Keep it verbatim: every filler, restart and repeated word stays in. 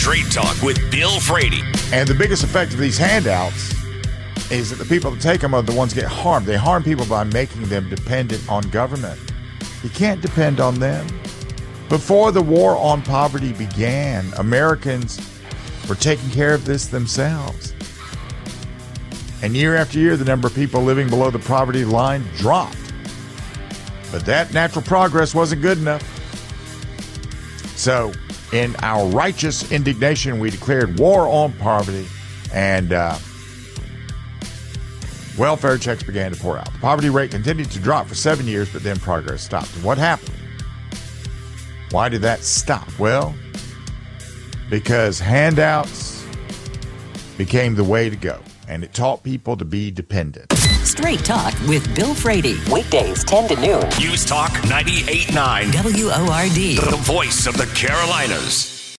Straight Talk with Bill Frady. And the biggest effect of these handouts is that the people that take them are the ones that get harmed. They harm people by making them dependent on government. You can't depend on them. Before the war on poverty began, Americans were taking care of this themselves. And year after year, the number of people living below the poverty line dropped. But that natural progress wasn't good enough. So, in our righteous indignation, we declared war on poverty, and uh, welfare checks began to pour out. The poverty rate continued to drop for seven years, but then progress stopped. And what happened? Why did that stop? Well, because handouts became the way to go, and it taught people to be dependent. Straight Talk with Bill Frady. Weekdays ten to noon. News Talk ninety-eight point nine. W O R D. The voice of the Carolinas.